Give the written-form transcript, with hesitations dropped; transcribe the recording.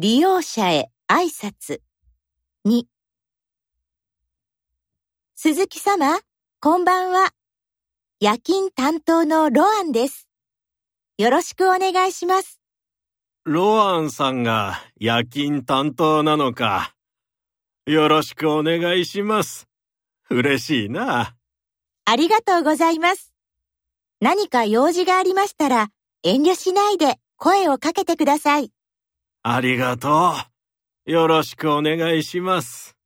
利用者へ挨拶。2、鈴木様、こんばんは。夜勤担当のロアンです。よろしくお願いします。ロアンさんが夜勤担当なのか。よろしくお願いします。嬉しいな。ありがとうございます。何か用事がありましたら、遠慮しないで声をかけてください。ありがとう。よろしくお願いします。